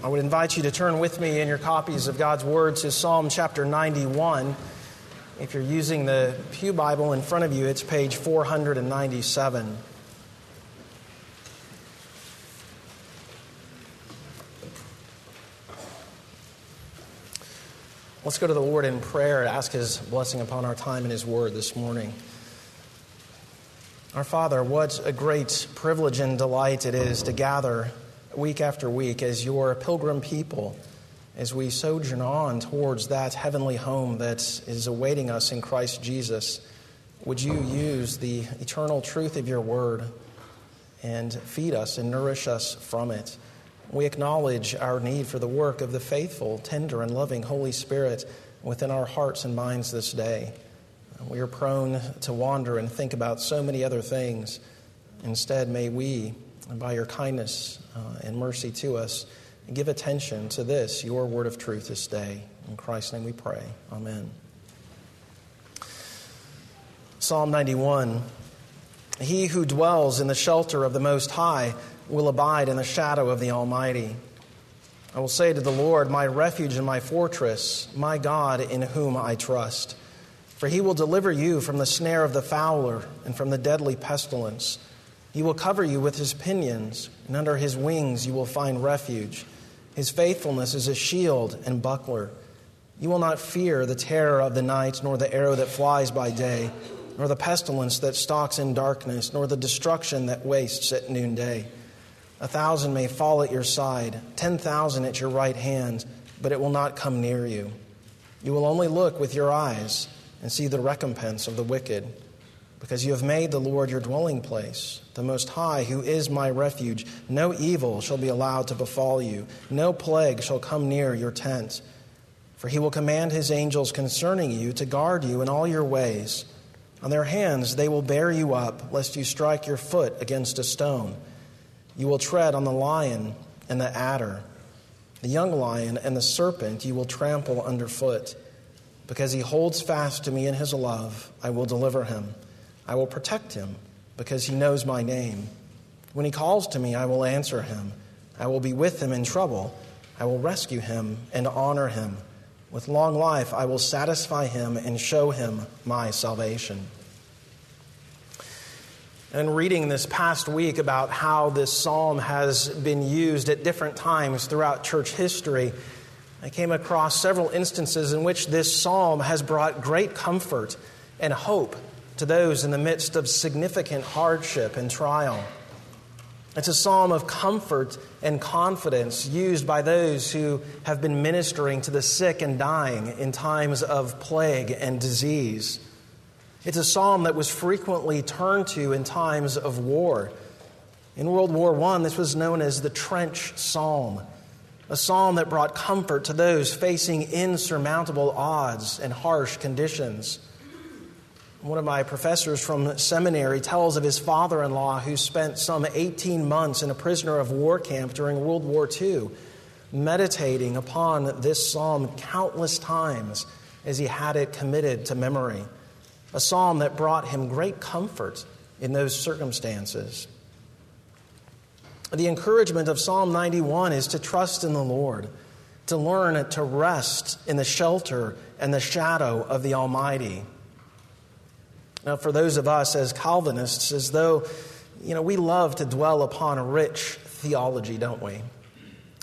I would invite you to turn with me in your copies of God's Word to Psalm chapter 91. If you're using the Pew Bible in front of you, it's page 497. Let's go to the Lord in prayer and ask His blessing upon our time in His Word this morning. Our Father, what a great privilege and delight it is to gather week after week as your pilgrim people, as we sojourn on towards that heavenly home that is awaiting us in Christ Jesus. Would you use the eternal truth of your word and feed us and nourish us from it? We acknowledge our need for the work of the faithful, tender, and loving Holy Spirit within our hearts and minds this day. We are prone to wander and think about so many other things. Instead, may we, by your kindness and mercy to us, give attention to this, your word of truth this day. In Christ's name we pray. Amen. Psalm 91. He who dwells in the shelter of the Most High will abide in the shadow of the Almighty. I will say to the Lord, my refuge and my fortress, my God in whom I trust. For he will deliver you from the snare of the fowler and from the deadly pestilence. He will cover you with his pinions, and under his wings you will find refuge. His faithfulness is a shield and buckler. You will not fear the terror of the night, nor the arrow that flies by day, nor the pestilence that stalks in darkness, nor the destruction that wastes at noonday. 1,000 may fall at your side, 10,000 at your right hand, but it will not come near you. You will only look with your eyes and see the recompense of the wicked. Because you have made the Lord your dwelling place, the Most High, who is my refuge. No evil shall be allowed to befall you. No plague shall come near your tent. For he will command his angels concerning you to guard you in all your ways. On their hands they will bear you up, lest you strike your foot against a stone. You will tread on the lion and the adder. The young lion and the serpent you will trample underfoot. Because he holds fast to me in his love, I will deliver him. I will protect him because he knows my name. When he calls to me, I will answer him. I will be with him in trouble. I will rescue him and honor him. With long life, I will satisfy him and show him my salvation. And reading this past week about how this psalm has been used at different times throughout church history, I came across several instances in which this psalm has brought great comfort and hope to those in the midst of significant hardship and trial. It's a psalm of comfort and confidence used by those who have been ministering to the sick and dying in times of plague and disease. It's a psalm that was frequently turned to in times of war. In World War I, this was known as the Trench Psalm, a psalm that brought comfort to those facing insurmountable odds and harsh conditions. One of my professors from seminary tells of his father-in-law who spent some 18 months in a prisoner of war camp during World War II, meditating upon this psalm countless times as he had it committed to memory, a psalm that brought him great comfort in those circumstances. The encouragement of Psalm 91 is to trust in the Lord, to learn to rest in the shelter and the shadow of the Almighty. Now, for those of us as Calvinists, as though, we love to dwell upon rich theology, don't we?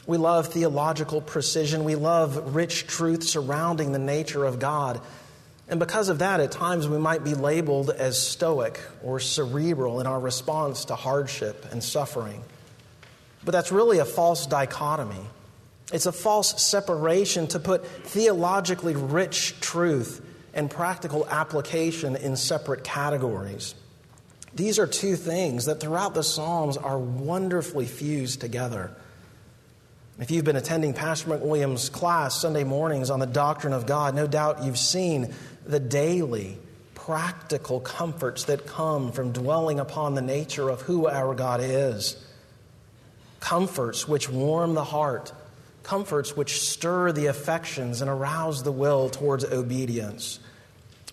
We love theological precision. We love rich truth surrounding the nature of God. And because of that, at times we might be labeled as stoic or cerebral in our response to hardship and suffering. But that's really a false dichotomy. It's a false separation to put theologically rich truth and practical application in separate categories. These are two things that throughout the Psalms are wonderfully fused together. If you've been attending Pastor McWilliams' class Sunday mornings on the doctrine of God, no doubt you've seen the daily practical comforts that come from dwelling upon the nature of who our God is. Comforts which warm the heart, comforts which stir the affections and arouse the will towards obedience.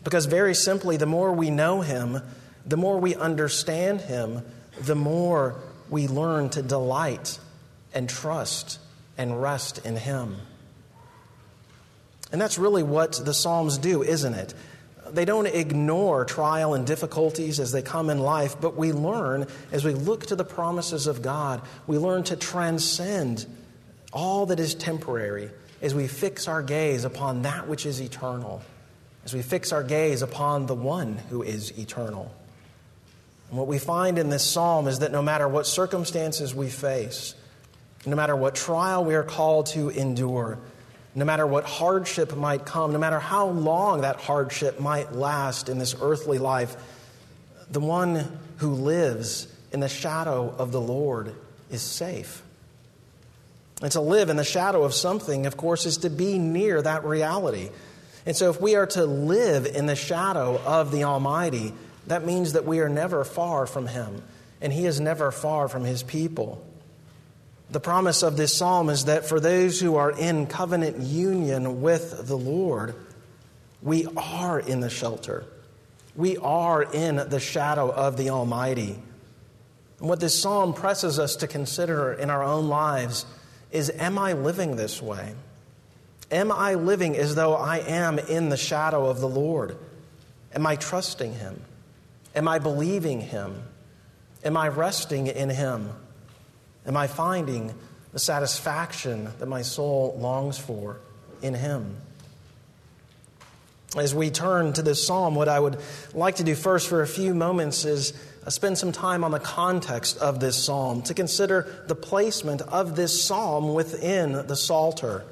Because very simply, the more we know Him, the more we understand Him, the more we learn to delight and trust and rest in him. And that's really what the Psalms do, isn't it? They don't ignore trial and difficulties as they come in life, but we learn, as we look to the promises of God, we learn to transcend all that is temporary as we fix our gaze upon that which is eternal, as we fix our gaze upon the one who is eternal. And what we find in this psalm is that no matter what circumstances we face, no matter what trial we are called to endure, no matter what hardship might come, no matter how long that hardship might last in this earthly life, the one who lives in the shadow of the Lord is safe. And to live in the shadow of something, of course, is to be near that reality. And so if we are to live in the shadow of the Almighty, that means that we are never far from Him, and He is never far from His people. The promise of this psalm is that for those who are in covenant union with the Lord, we are in the shelter. We are in the shadow of the Almighty. And what this psalm presses us to consider in our own lives is, am I living this way? Am I living as though I am in the shadow of the Lord? Am I trusting Him? Am I believing Him? Am I resting in Him? Am I finding the satisfaction that my soul longs for in Him? As we turn to this psalm, what I would like to do first for a few moments is spend some time on the context of this psalm, to consider the placement of this psalm within the Psalter.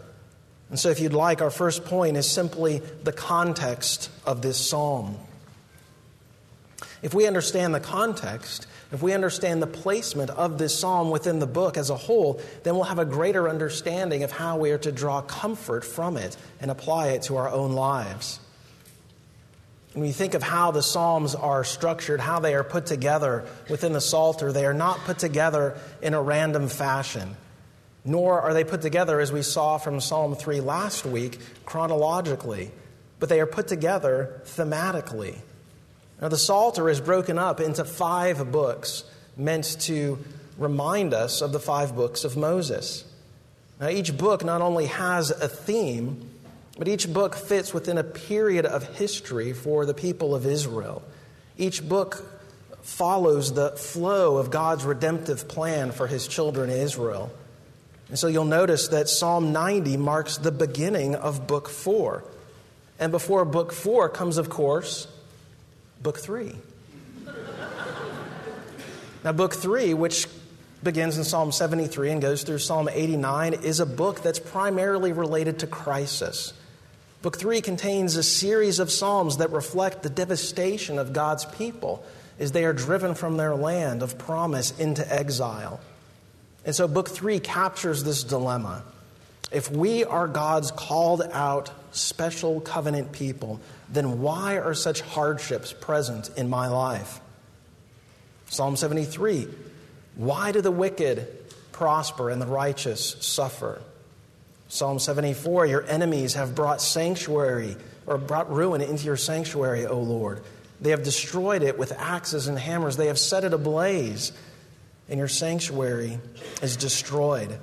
And so if you'd like, our first point is simply the context of this psalm. If we understand the context, if we understand the placement of this psalm within the book as a whole, then we'll have a greater understanding of how we are to draw comfort from it and apply it to our own lives. When you think of how the psalms are structured, how they are put together within the Psalter, they are not put together in a random fashion, nor are they put together, as we saw from Psalm 3 last week, chronologically, but they are put together thematically. Now, the Psalter is broken up into 5 books meant to remind us of the 5 books of Moses. Now, each book not only has a theme, but each book fits within a period of history for the people of Israel. Each book follows the flow of God's redemptive plan for His children Israel. And so you'll notice that Psalm 90 marks the beginning of Book 4. And before Book 4 comes, of course, Book 3. Now, Book 3, which begins in Psalm 73 and goes through Psalm 89, is a book that's primarily related to crisis. Book 3 contains a series of psalms that reflect the devastation of God's people as they are driven from their land of promise into exile. And so Book 3 captures this dilemma. If we are God's called out special covenant people, then why are such hardships present in my life? Psalm 73, why do the wicked prosper and the righteous suffer? Psalm 74, your enemies have brought sanctuary or brought ruin into your sanctuary, O Lord. They have destroyed it with axes and hammers. They have set it ablaze, and your sanctuary is destroyed.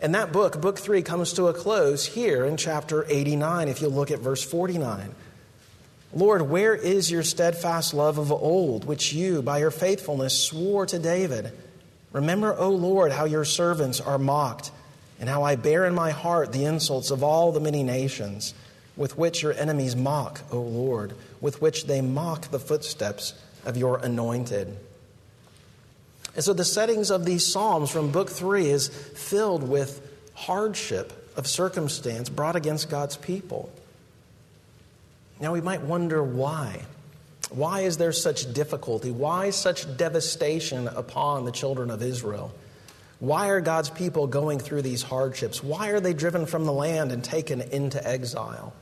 And that book, Book 3, comes to a close here in chapter 89, if you look at verse 49. Lord, where is your steadfast love of old, which you, by your faithfulness, swore to David? Remember, O Lord, how your servants are mocked, and how I bear in my heart the insults of all the many nations, with which your enemies mock, O Lord, with which they mock the footsteps of your anointed. And so the settings of these psalms from Book 3 is filled with hardship of circumstance brought against God's people. Now we might wonder why. Why is there such difficulty? Why such devastation upon the children of Israel? Why are God's people going through these hardships? Why are they driven from the land and taken into exile?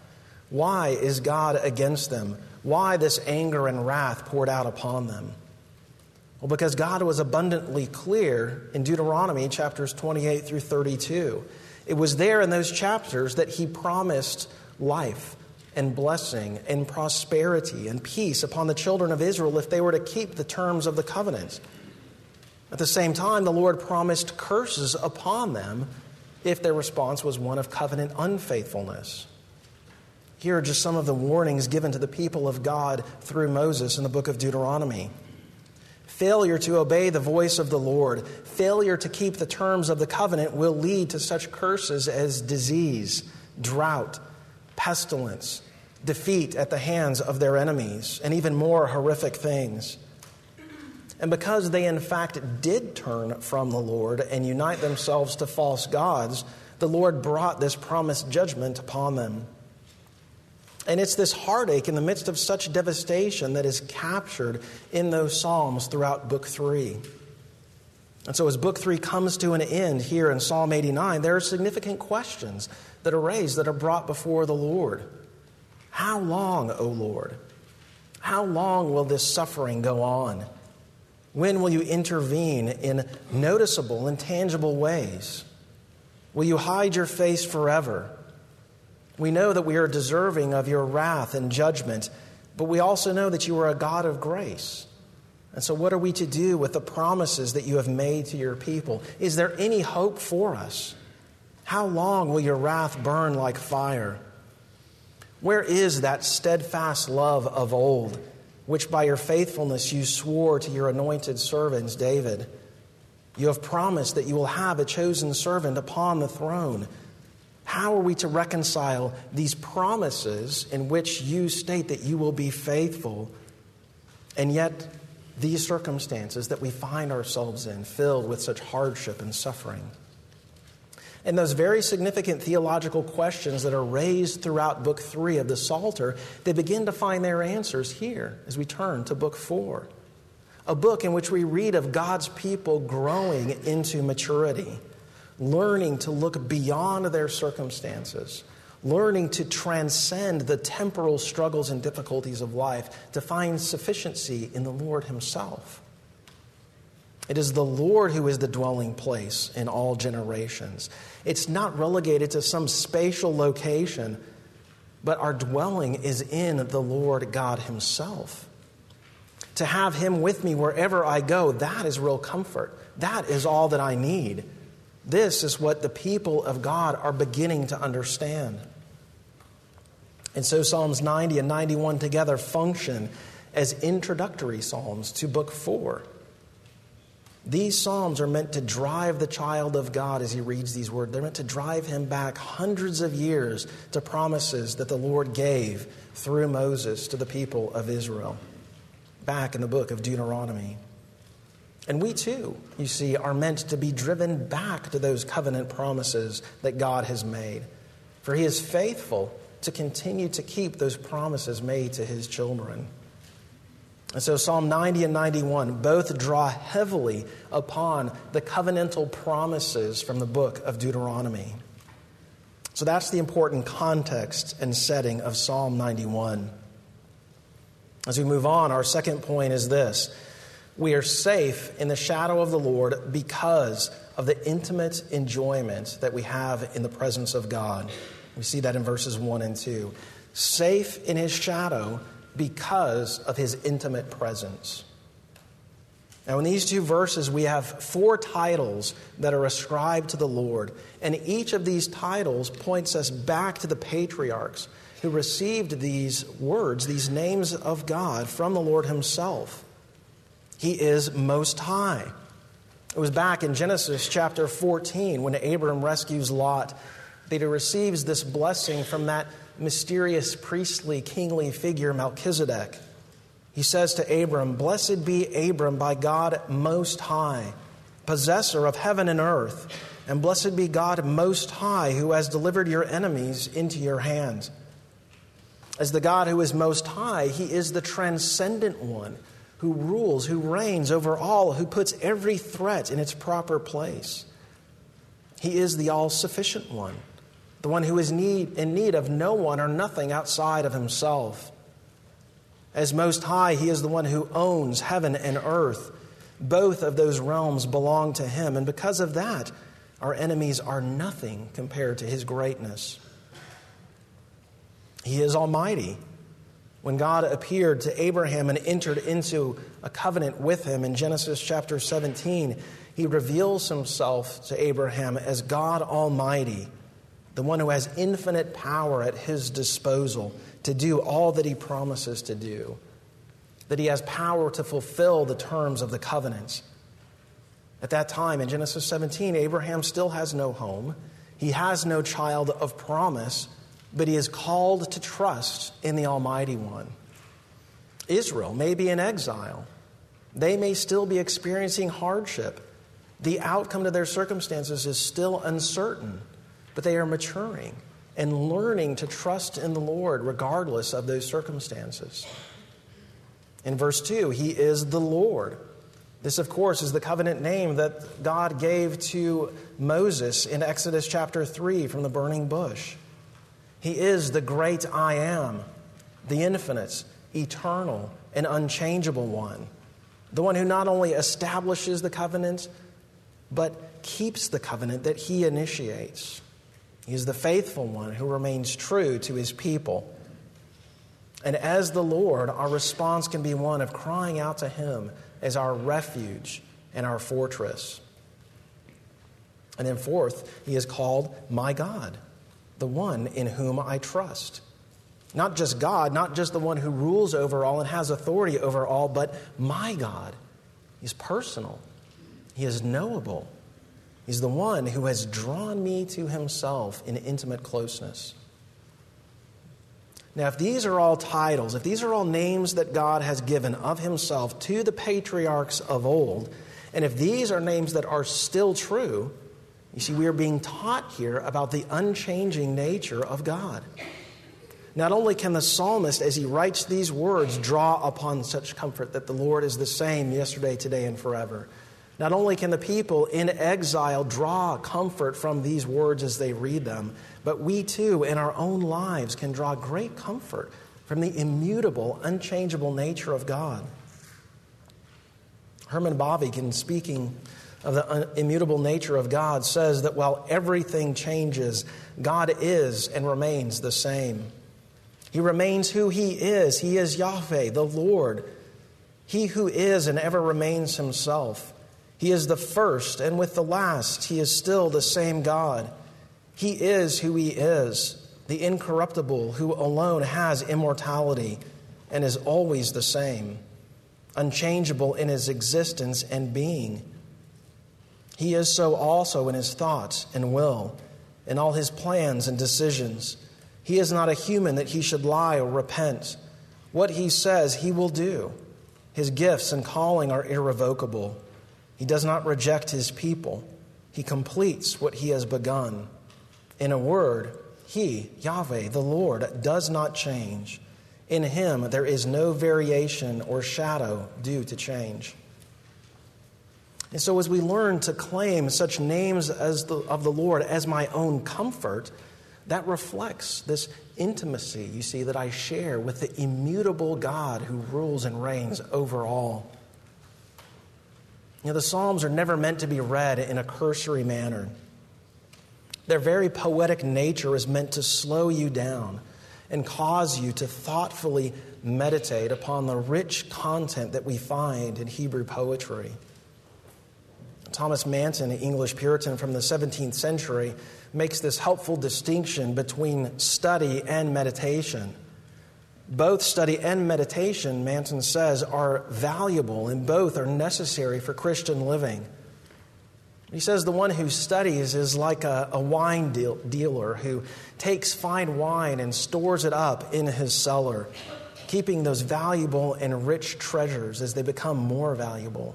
Why is God against them? Why this anger and wrath poured out upon them? Well, because God was abundantly clear in Deuteronomy chapters 28 through 32. It was there in those chapters that He promised life and blessing and prosperity and peace upon the children of Israel if they were to keep the terms of the covenant. At the same time, the Lord promised curses upon them if their response was one of covenant unfaithfulness. Here are just some of the warnings given to the people of God through Moses in the book of Deuteronomy. Failure to obey the voice of the Lord, failure to keep the terms of the covenant will lead to such curses as disease, drought, pestilence, defeat at the hands of their enemies, and even more horrific things. And because they in fact did turn from the Lord and unite themselves to false gods, the Lord brought this promised judgment upon them. And it's this heartache in the midst of such devastation that is captured in those Psalms throughout Book 3. And so as Book 3 comes to an end here in Psalm 89, there are significant questions that are raised, that are brought before the Lord. How long, O Lord? How long will this suffering go on? When will you intervene in noticeable and tangible ways? Will you hide your face forever? We know that we are deserving of your wrath and judgment, but we also know that you are a God of grace. And so what are we to do with the promises that you have made to your people? Is there any hope for us? How long will your wrath burn like fire? Where is that steadfast love of old, which by your faithfulness you swore to your anointed servants, David? You have promised that you will have a chosen servant upon the throne. How are we to reconcile these promises in which you state that you will be faithful, and yet these circumstances that we find ourselves in, filled with such hardship and suffering? And those very significant theological questions that are raised throughout Book 3 of the Psalter, they begin to find their answers here as we turn to Book 4, a book in which we read of God's people growing into maturity, learning to look beyond their circumstances, learning to transcend the temporal struggles and difficulties of life to find sufficiency in the Lord Himself. It is the Lord who is the dwelling place in all generations. It's not relegated to some spatial location, but our dwelling is in the Lord God Himself. To have Him with me wherever I go, that is real comfort. That is all that I need. This is what the people of God are beginning to understand. And so Psalms 90 and 91 together function as introductory psalms to Book 4. These psalms are meant to drive the child of God as he reads these words. They're meant to drive him back hundreds of years to promises that the Lord gave through Moses to the people of Israel, back in the book of Deuteronomy. And we too, you see, are meant to be driven back to those covenant promises that God has made. For He is faithful to continue to keep those promises made to His children. And so Psalm 90 and 91 both draw heavily upon the covenantal promises from the book of Deuteronomy. So that's the important context and setting of Psalm 91. As we move on, our second point is this. We are safe in the shadow of the Lord because of the intimate enjoyment that we have in the presence of God. We see that in verses 1 and 2. Safe in His shadow because of His intimate presence. Now, in these two verses, we have four titles that are ascribed to the Lord. And each of these titles points us back to the patriarchs who received these words, these names of God from the Lord Himself. He is Most High. It was back in Genesis chapter 14 when Abram rescues Lot that he receives this blessing from that mysterious priestly kingly figure Melchizedek. He says to Abram, "Blessed be Abram by God Most High, possessor of heaven and earth, and blessed be God Most High who has delivered your enemies into your hands." As the God who is Most High, He is the transcendent one, who rules, who reigns over all, who puts every threat in its proper place. He is the all-sufficient one, the one who is in need of no one or nothing outside of Himself. As Most High, He is the one who owns heaven and earth. Both of those realms belong to Him, and because of that, our enemies are nothing compared to His greatness. He is Almighty. when God appeared to Abraham and entered into a covenant with him in Genesis chapter 17, he reveals himself to Abraham as God Almighty, the one who has infinite power at his disposal to do all that he promises to do, that he has power to fulfill the terms of the covenants. At that time, in Genesis 17, Abraham still has no home. He has no child of promise, but he is called to trust in the Almighty One. Israel may be in exile. They may still be experiencing hardship. The outcome to their circumstances is still uncertain, but they are maturing and learning to trust in the Lord regardless of those circumstances. In verse 2, he is the Lord. This, of course, is the covenant name that God gave to Moses in Exodus chapter 3 from the burning bush. He is the great I am, the infinite, eternal, and unchangeable one, the one who not only establishes the covenant, but keeps the covenant that he initiates. He is the faithful one who remains true to his people. And as the Lord, our response can be one of crying out to him as our refuge and our fortress. And then fourth, he is called my God, the one in whom I trust. Not just God, not just the one who rules over all and has authority over all, but my God. He's personal. He is knowable. He's the one who has drawn me to himself in intimate closeness. Now, if these are all titles, if these are all names that God has given of himself to the patriarchs of old, and if these are names that are still true, you see, we are being taught here about the unchanging nature of God. Not only can the psalmist, as he writes these words, draw upon such comfort that the Lord is the same yesterday, today, and forever. Not only can the people in exile draw comfort from these words as they read them, but we too in our own lives can draw great comfort from the immutable, unchangeable nature of God. Herman Bavinck, in speaking of the immutable nature of God, says that while everything changes, God is and remains the same. He remains who he is. He is Yahweh, the Lord. He who is and ever remains himself. He is the first, and with the last, he is still the same God. He is who he is, the incorruptible, who alone has immortality and is always the same, unchangeable in his existence and being. He is so also in his thoughts and will, in all his plans and decisions. He is not a human that he should lie or repent. What he says, he will do. His gifts and calling are irrevocable. He does not reject his people. He completes what he has begun. In a word, he, Yahweh, the Lord, does not change. In him there is no variation or shadow due to change. And so as we learn to claim such names as of the Lord as my own comfort, that reflects this intimacy, you see, that I share with the immutable God who rules and reigns over all. You know, the Psalms are never meant to be read in a cursory manner. Their very poetic nature is meant to slow you down and cause you to thoughtfully meditate upon the rich content that we find in Hebrew poetry. Thomas Manton, an English Puritan from the 17th century, makes this helpful distinction between study and meditation. Both study and meditation, Manton says, are valuable, and both are necessary for Christian living. He says the one who studies is like a wine dealer who takes fine wine and stores it up in his cellar, keeping those valuable and rich treasures as they become more valuable.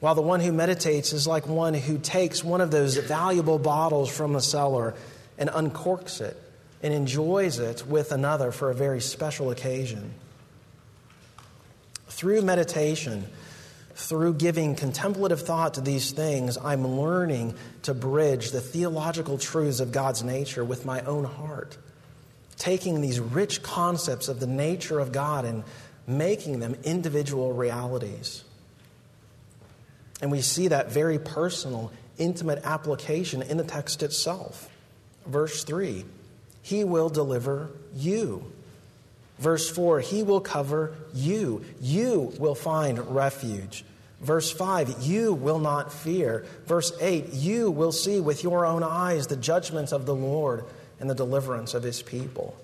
While the one who meditates is like one who takes one of those valuable bottles from the cellar and uncorks it, and enjoys it with another for a very special occasion. Through meditation, through giving contemplative thought to these things, I'm learning to bridge the theological truths of God's nature with my own heart, taking these rich concepts of the nature of God and making them individual realities. And we see that very personal, intimate application in the text itself. Verse 3. He will deliver you. Verse 4, he will cover you. You will find refuge. Verse 5, you will not fear. Verse 8, you will see with your own eyes the judgments of the Lord and the deliverance of his people.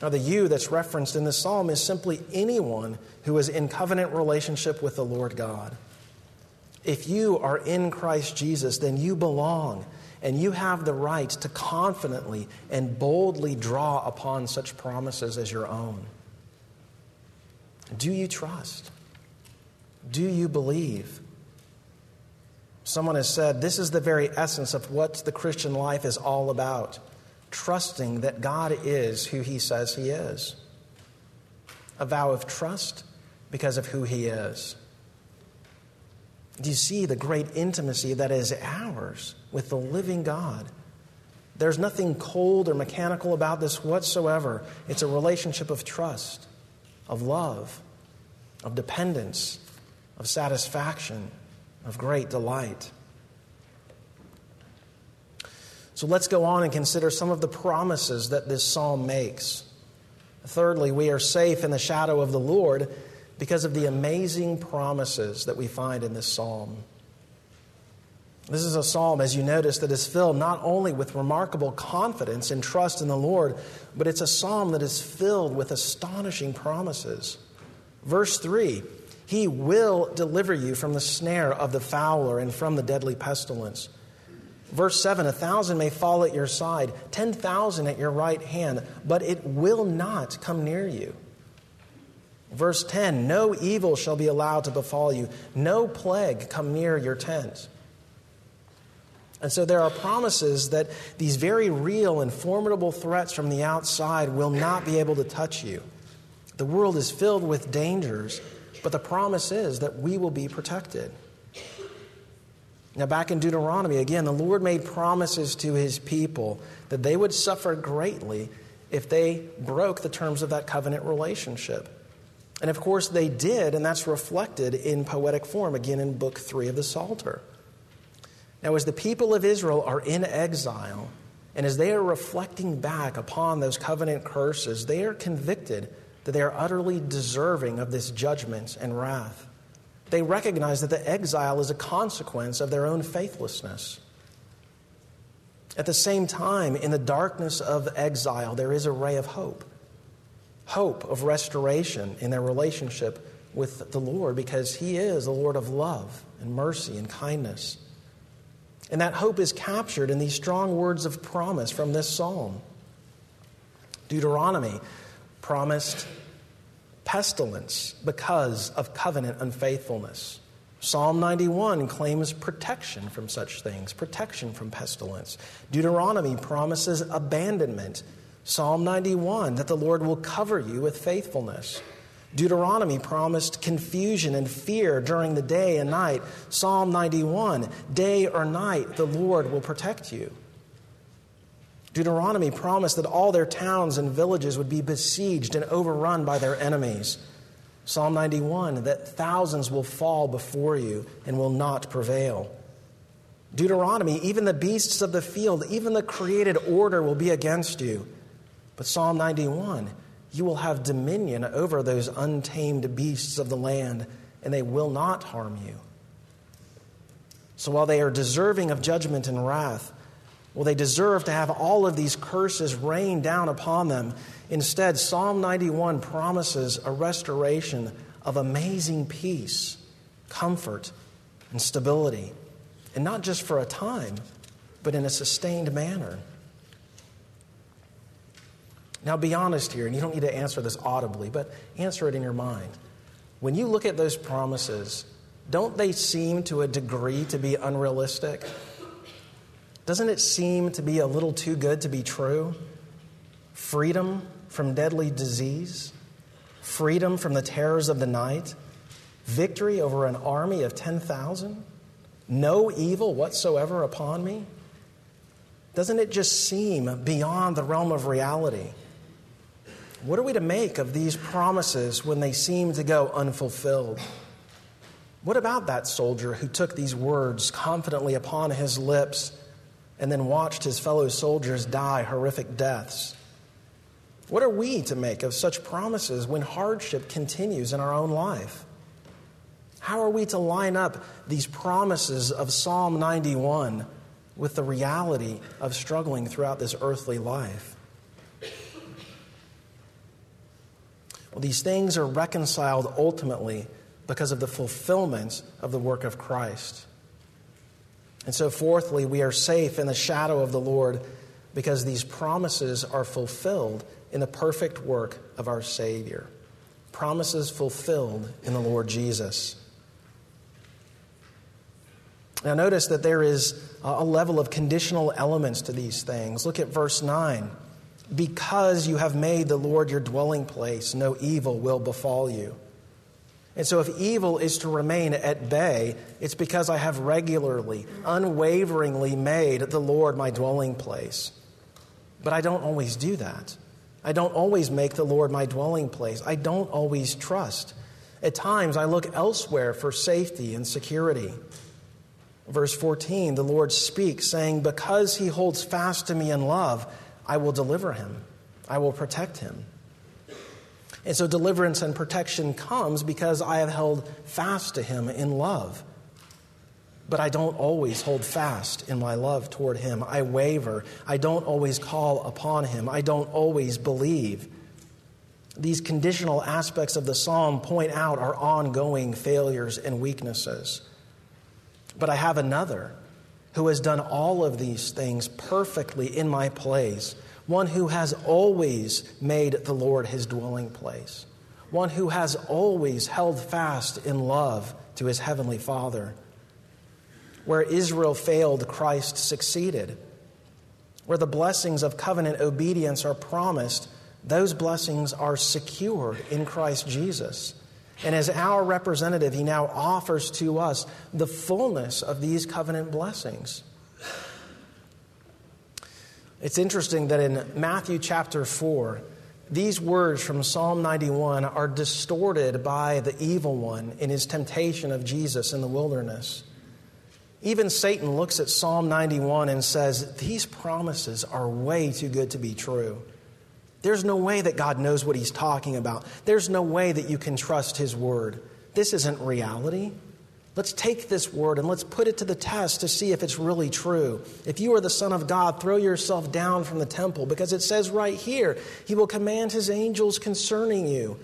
Now, the you that's referenced in this psalm is simply anyone who is in covenant relationship with the Lord God. If you are in Christ Jesus, then you belong, and you have the right to confidently and boldly draw upon such promises as your own. Do you trust? Do you believe? Someone has said, this is the very essence of what the Christian life is all about. Trusting that God is who he says he is. A vow of trust because of who he is. Do you see the great intimacy that is ours with the living God? There's nothing cold or mechanical about this whatsoever. It's a relationship of trust, of love, of dependence, of satisfaction, of great delight. So let's go on and consider some of the promises that this psalm makes. Thirdly, we are safe in the shadow of the Lord because of the amazing promises that we find in this psalm. This is a psalm, as you notice, that is filled not only with remarkable confidence and trust in the Lord, but it's a psalm that is filled with astonishing promises. Verse 3, he will deliver you from the snare of the fowler and from the deadly pestilence. Verse 7, 1,000 may fall at your side, 10,000 at your right hand, but it will not come near you. Verse 10, no evil shall be allowed to befall you, no plague come near your tent. And so there are promises that these very real and formidable threats from the outside will not be able to touch you. The world is filled with dangers, but the promise is that we will be protected. Now, back in Deuteronomy, again, the Lord made promises to his people that they would suffer greatly if they broke the terms of that covenant relationship. And, of course, they did, and that's reflected in poetic form, again, in Book 3 of the Psalter. Now, as the people of Israel are in exile, and as they are reflecting back upon those covenant curses, they are convicted that they are utterly deserving of this judgment and wrath. They recognize that the exile is a consequence of their own faithlessness. At the same time, in the darkness of exile, there is a ray of hope. Hope of restoration in their relationship with the Lord, because he is the Lord of love and mercy and kindness. And that hope is captured in these strong words of promise from this psalm. Deuteronomy promised pestilence because of covenant unfaithfulness. Psalm 91 claims protection from such things, protection from pestilence. Deuteronomy promises abandonment. Psalm 91, that the Lord will cover you with faithfulness. Deuteronomy promised confusion and fear during the day and night. Psalm 91, day or night, the Lord will protect you. Deuteronomy promised that all their towns and villages would be besieged and overrun by their enemies. Psalm 91, that thousands will fall before you and will not prevail. Deuteronomy, even the beasts of the field, even the created order will be against you. But Psalm 91, you will have dominion over those untamed beasts of the land, and they will not harm you. So while they are deserving of judgment and wrath, well, they deserve to have all of these curses rain down upon them. Instead, Psalm 91 promises a restoration of amazing peace, comfort, and stability. And not just for a time, but in a sustained manner. Now, be honest here, and you don't need to answer this audibly, but answer it in your mind. When you look at those promises, don't they seem to a degree to be unrealistic? Doesn't it seem to be a little too good to be true? Freedom from deadly disease, freedom from the terrors of the night, victory over an army of 10,000, no evil whatsoever upon me. Doesn't it just seem beyond the realm of reality? What are we to make of these promises when they seem to go unfulfilled? What about that soldier who took these words confidently upon his lips and then watched his fellow soldiers die horrific deaths? What are we to make of such promises when hardship continues in our own life? How are we to line up these promises of Psalm 91 with the reality of struggling throughout this earthly life? Well, these things are reconciled ultimately because of the fulfillment of the work of Christ. And so, fourthly, we are safe in the shadow of the Lord because these promises are fulfilled in the perfect work of our Savior. Promises fulfilled in the Lord Jesus. Now, notice that there is a level of conditional elements to these things. Look at verse 9. Because you have made the Lord your dwelling place, no evil will befall you. And so if evil is to remain at bay, it's because I have regularly, unwaveringly made the Lord my dwelling place. But I don't always do that. I don't always make the Lord my dwelling place. I don't always trust. At times, I look elsewhere for safety and security. Verse 14, the Lord speaks, saying, because he holds fast to me in love, I will deliver him. I will protect him. And so deliverance and protection comes because I have held fast to him in love. But I don't always hold fast in my love toward him. I waver. I don't always call upon him. I don't always believe. These conditional aspects of the psalm point out our ongoing failures and weaknesses. But I have another who has done all of these things perfectly in my place. One who has always made the Lord his dwelling place. One who has always held fast in love to his heavenly Father. Where Israel failed, Christ succeeded. Where the blessings of covenant obedience are promised, those blessings are secured in Christ Jesus. And as our representative, he now offers to us the fullness of these covenant blessings. It's interesting that in Matthew chapter 4, these words from Psalm 91 are distorted by the evil one in his temptation of Jesus in the wilderness. Even Satan looks at Psalm 91 and says, these promises are way too good to be true. There's no way that God knows what he's talking about. There's no way that you can trust his word. This isn't reality. Let's take this word and let's put it to the test to see if it's really true. If you are the Son of God, throw yourself down from the temple, because it says right here, he will command his angels concerning you.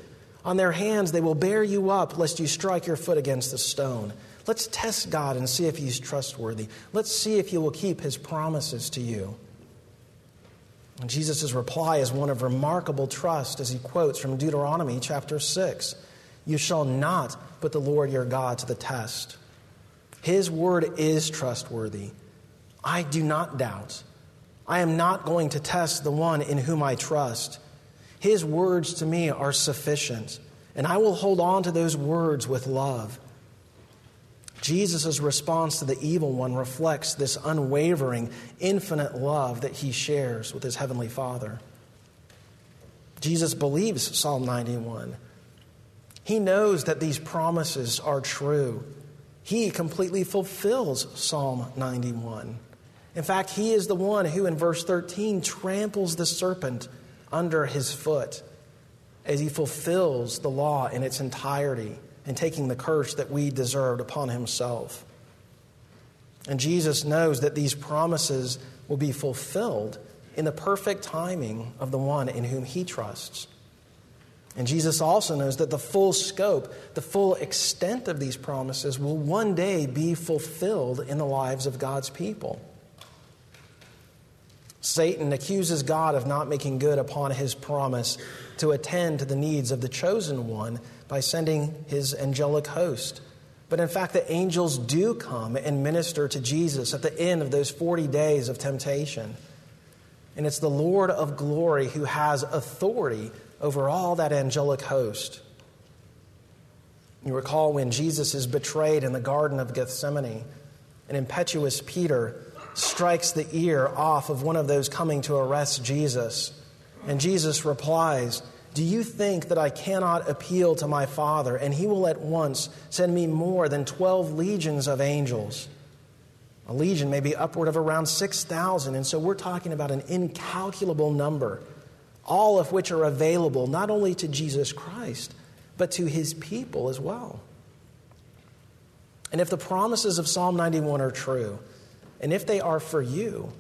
On their hands they will bear you up, lest you strike your foot against the stone. Let's test God and see if he's trustworthy. Let's see if he will keep his promises to you. And Jesus' reply is one of remarkable trust as he quotes from Deuteronomy chapter 6. You shall not put the Lord your God to the test. His word is trustworthy. I do not doubt. I am not going to test the one in whom I trust. His words to me are sufficient, and I will hold on to those words with love. Jesus' response to the evil one reflects this unwavering, infinite love that he shares with his heavenly Father. Jesus believes Psalm 91. He knows that these promises are true. He completely fulfills Psalm 91. In fact, he is the one who, in verse 13, tramples the serpent under his foot as he fulfills the law in its entirety, and taking the curse that we deserved upon himself. And Jesus knows that these promises will be fulfilled in the perfect timing of the one in whom he trusts. And Jesus also knows that the full scope, the full extent of these promises will one day be fulfilled in the lives of God's people. Satan accuses God of not making good upon his promise to attend to the needs of the chosen one by sending his angelic host. But in fact, the angels do come and minister to Jesus at the end of those 40 days of temptation. And it's the Lord of glory who has authority over all that angelic host. You recall when Jesus is betrayed in the Garden of Gethsemane, an impetuous Peter strikes the ear off of one of those coming to arrest Jesus. And Jesus replies, do you think that I cannot appeal to my Father, and he will at once send me more than 12 legions of angels? A legion may be upward of around 6,000, and so we're talking about an incalculable number. all of which are available not only to Jesus Christ, but to his people as well. And if the promises of Psalm 91 are true, and if they are for you,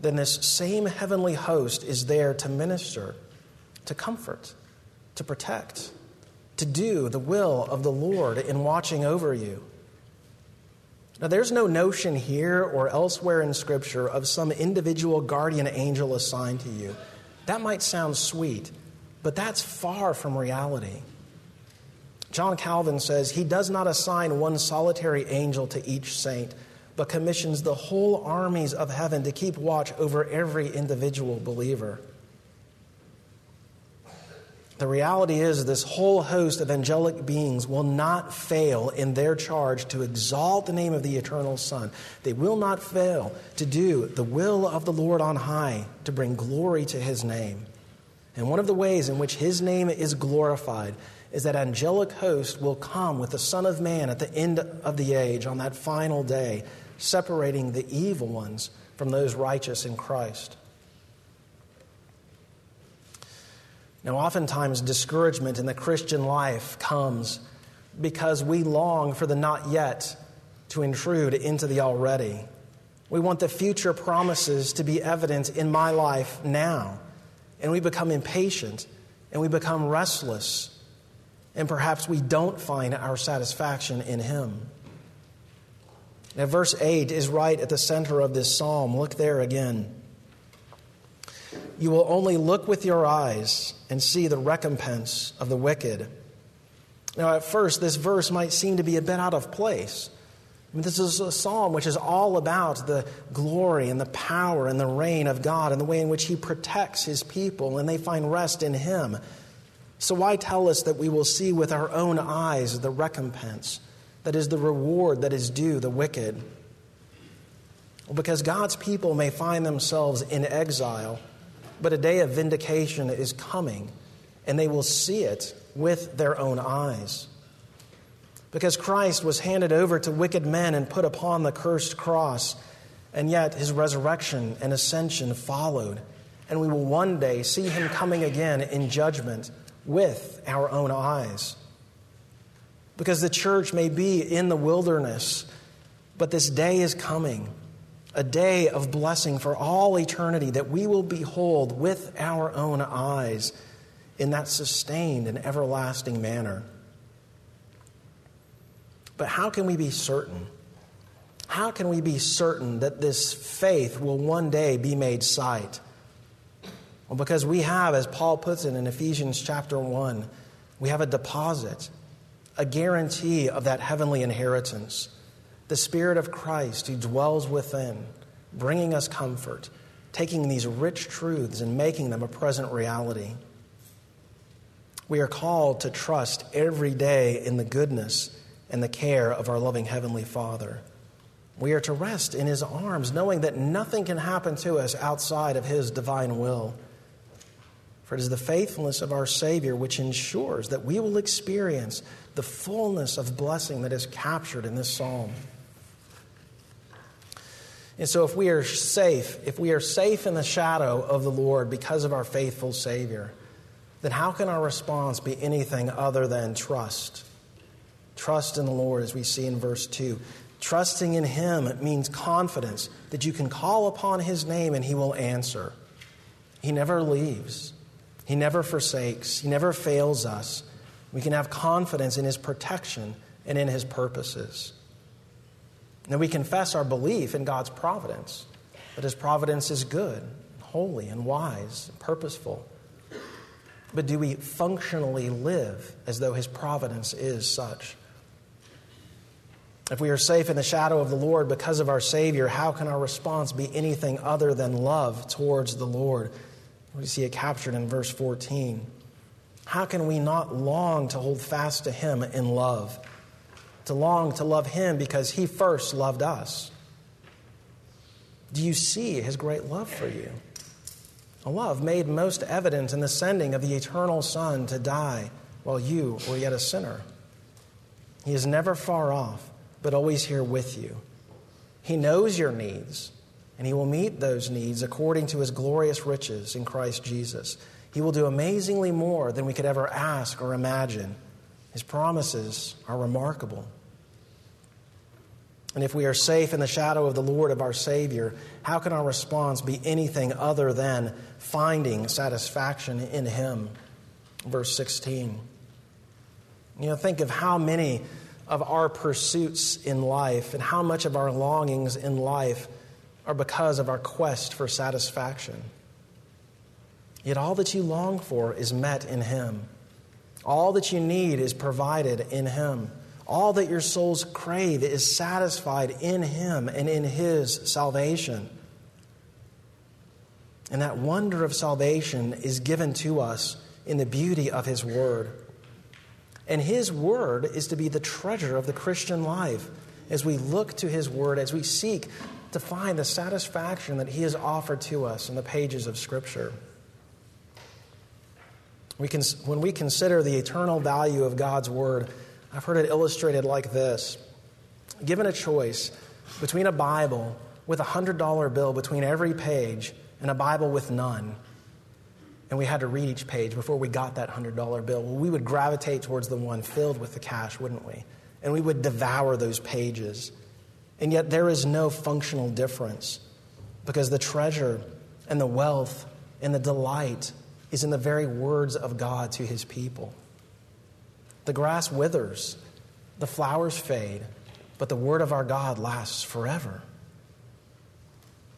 then this same heavenly host is there to minister, to comfort, to protect, to do the will of the Lord in watching over you. Now, there's no notion here or elsewhere in Scripture of some individual guardian angel assigned to you. That might sound sweet, but that's far from reality. John Calvin says, "He does not assign one solitary angel to each saint, but commissions the whole armies of heaven to keep watch over every individual believer." The reality is this whole host of angelic beings will not fail in their charge to exalt the name of the eternal Son. They will not fail to do the will of the Lord on high, to bring glory to his name. And one of the ways in which his name is glorified is that angelic host will come with the Son of Man at the end of the age on that final day, separating the evil ones from those righteous in Christ. Now, oftentimes discouragement in the Christian life comes because we long for the not yet to intrude into the already. We want the future promises to be evident in my life now. And we become impatient and we become restless. And perhaps we don't find our satisfaction in him. Now, verse 8 is right at the center of this psalm. Look there again. You will only look with your eyes and see the recompense of the wicked. Now, at first, this verse might seem to be a bit out of place. I mean, this is a psalm which is all about the glory and the power and the reign of God and the way in which he protects his people and they find rest in him. So why tell us that we will see with our own eyes the recompense, that is the reward that is due the wicked? Well, because God's people may find themselves in exile, but a day of vindication is coming, and they will see it with their own eyes. Because Christ was handed over to wicked men and put upon the cursed cross, and yet his resurrection and ascension followed, and we will one day see him coming again in judgment with our own eyes. Because the church may be in the wilderness, but this day is coming, a day of blessing for all eternity that we will behold with our own eyes in that sustained and everlasting manner. But how can we be certain? How can we be certain that this faith will one day be made sight? Well, because we have, as Paul puts it in Ephesians chapter 1, we have a deposit, a guarantee of that heavenly inheritance. The Spirit of Christ who dwells within, bringing us comfort, taking these rich truths and making them a present reality. We are called to trust every day in the goodness and the care of our loving Heavenly Father. We are to rest in his arms, knowing that nothing can happen to us outside of his divine will. For it is the faithfulness of our Savior which ensures that we will experience the fullness of blessing that is captured in this psalm. And so if we are safe in the shadow of the Lord because of our faithful Savior, then how can our response be anything other than trust? Trust in the Lord, as we see in verse 2. Trusting in him means confidence that you can call upon his name and he will answer. He never leaves. He never forsakes. He never fails us. We can have confidence in his protection and in his purposes. Now, we confess our belief in God's providence, that his providence is good, holy, and wise, and purposeful. But do we functionally live as though his providence is such? If we are safe in the shadow of the Lord because of our Savior, how can our response be anything other than love towards the Lord? We see it captured in verse 14. How can we not long to hold fast to him in love? To long to love him because he first loved us. Do you see his great love for you? A love made most evident in the sending of the eternal Son to die while you were yet a sinner. He is never far off, but always here with you. He knows your needs, and he will meet those needs according to his glorious riches in Christ Jesus. He will do amazingly more than we could ever ask or imagine. His promises are remarkable. And if we are safe in the shadow of the Lord, of our Savior, how can our response be anything other than finding satisfaction in Him? Verse 16. You know, think of how many of our pursuits in life and how much of our longings in life are because of our quest for satisfaction. Yet all that you long for is met in Him. All that you need is provided in Him. All that your souls crave is satisfied in Him and in His salvation. And that wonder of salvation is given to us in the beauty of His Word. And His Word is to be the treasure of the Christian life as we look to His Word, as we seek to find the satisfaction that He has offered to us in the pages of Scripture. When we consider the eternal value of God's Word, I've heard it illustrated like this. Given a choice between a Bible with a $100 bill between every page and a Bible with none, and we had to read each page before we got that $100 bill, well, we would gravitate towards the one filled with the cash, wouldn't we? And we would devour those pages. And yet there is no functional difference, because the treasure and the wealth and the delight is in the very words of God to His people. The grass withers, the flowers fade, but the word of our God lasts forever.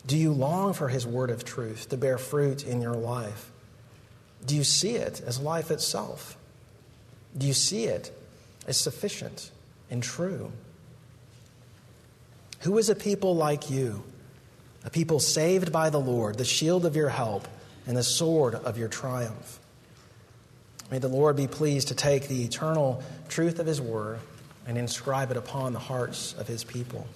Do you long for His word of truth to bear fruit in your life? Do you see it as life itself? Do you see it as sufficient and true? Who is a people like you, a people saved by the Lord, the shield of your help, and the sword of your triumph? May the Lord be pleased to take the eternal truth of His word and inscribe it upon the hearts of His people.